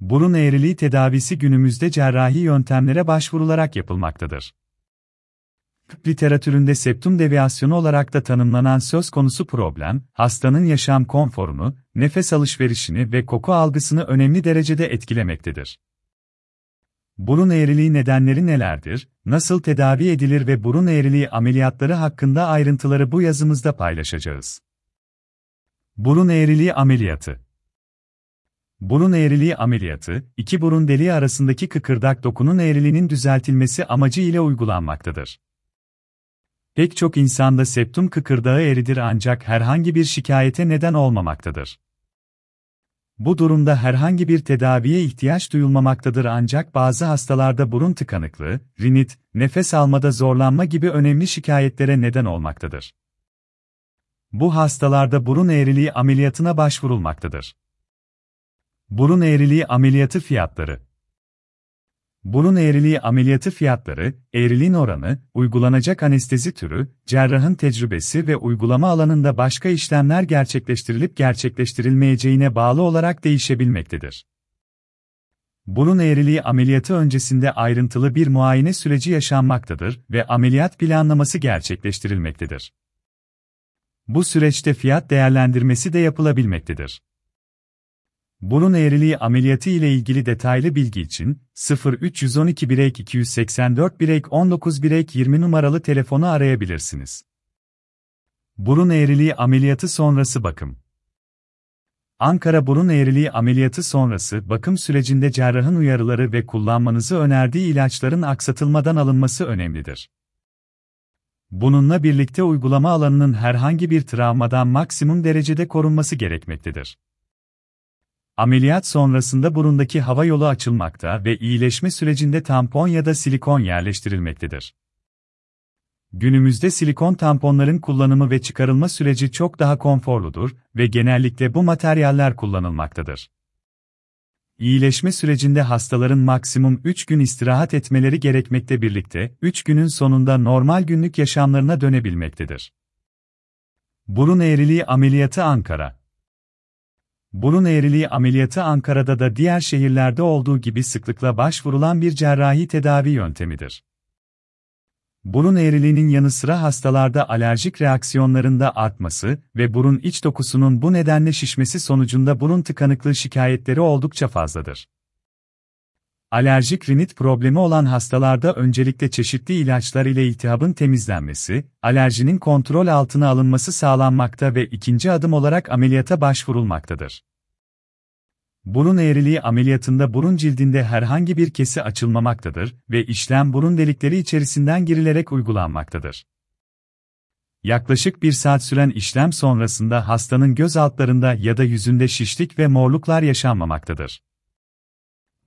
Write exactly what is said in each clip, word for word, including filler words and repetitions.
Burun eğriliği tedavisi günümüzde cerrahi yöntemlere başvurularak yapılmaktadır. Tıp literatüründe septum deviasyonu olarak da tanımlanan söz konusu problem, hastanın yaşam konforunu, nefes alışverişini ve koku algısını önemli derecede etkilemektedir. Burun eğriliği nedenleri nelerdir, nasıl tedavi edilir ve burun eğriliği ameliyatları hakkında ayrıntıları bu yazımızda paylaşacağız. Burun eğriliği ameliyatı. Burun eğriliği ameliyatı, iki burun deliği arasındaki kıkırdak dokunun eğriliğinin düzeltilmesi amacı ile uygulanmaktadır. Pek çok insanda septum kıkırdağı eğridir ancak herhangi bir şikayete neden olmamaktadır. Bu durumda herhangi bir tedaviye ihtiyaç duyulmamaktadır ancak bazı hastalarda burun tıkanıklığı, rinit, nefes almada zorlanma gibi önemli şikayetlere neden olmaktadır. Bu hastalarda burun eğriliği ameliyatına başvurulmaktadır. Burun eğriliği ameliyatı fiyatları. Burun eğriliği ameliyatı fiyatları, eğriliğin oranı, uygulanacak anestezi türü, cerrahın tecrübesi ve uygulama alanında başka işlemler gerçekleştirilip gerçekleştirilmeyeceğine bağlı olarak değişebilmektedir. Burun eğriliği ameliyatı öncesinde ayrıntılı bir muayene süreci yaşanmaktadır ve ameliyat planlaması gerçekleştirilmektedir. Bu süreçte fiyat değerlendirmesi de yapılabilmektedir. Burun eğriliği ameliyatı ile ilgili detaylı bilgi için sıfır üç yüz on iki iki yüz seksen dört on dokuz yirmi numaralı telefonu arayabilirsiniz. Burun eğriliği ameliyatı sonrası bakım. Ankara burun eğriliği ameliyatı sonrası bakım sürecinde cerrahın uyarıları ve kullanmanızı önerdiği ilaçların aksatılmadan alınması önemlidir. Bununla birlikte uygulama alanının herhangi bir travmadan maksimum derecede korunması gerekmektedir. Ameliyat sonrasında burundaki hava yolu açılmakta ve iyileşme sürecinde tampon ya da silikon yerleştirilmektedir. Günümüzde silikon tamponların kullanımı ve çıkarılma süreci çok daha konforludur ve genellikle bu materyaller kullanılmaktadır. İyileşme sürecinde hastaların maksimum üç gün istirahat etmeleri gerekmekte birlikte, üç günün sonunda normal günlük yaşamlarına dönebilmektedir. Burun eğriliği ameliyatı Ankara. Burun eğriliği ameliyatı Ankara'da da diğer şehirlerde olduğu gibi sıklıkla başvurulan bir cerrahi tedavi yöntemidir. Burun eğriliğinin yanı sıra hastalarda alerjik reaksiyonların da artması ve burun iç dokusunun bu nedenle şişmesi sonucunda burun tıkanıklığı şikayetleri oldukça fazladır. Alerjik rinit problemi olan hastalarda öncelikle çeşitli ilaçlar ile iltihabın temizlenmesi, alerjinin kontrol altına alınması sağlanmakta ve ikinci adım olarak ameliyata başvurulmaktadır. Burun eğriliği ameliyatında burun cildinde herhangi bir kesi açılmamaktadır ve işlem burun delikleri içerisinden girilerek uygulanmaktadır. Yaklaşık bir saat süren işlem sonrasında hastanın göz altlarında ya da yüzünde şişlik ve morluklar yaşanmamaktadır.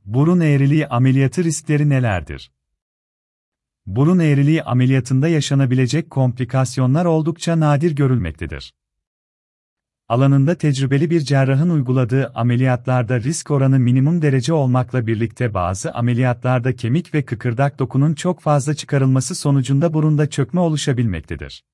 Burun eğriliği ameliyatı riskleri nelerdir? Burun eğriliği ameliyatında yaşanabilecek komplikasyonlar oldukça nadir görülmektedir. Alanında tecrübeli bir cerrahın uyguladığı ameliyatlarda risk oranı minimum derece olmakla birlikte bazı ameliyatlarda kemik ve kıkırdak dokunun çok fazla çıkarılması sonucunda burunda çökme oluşabilmektedir.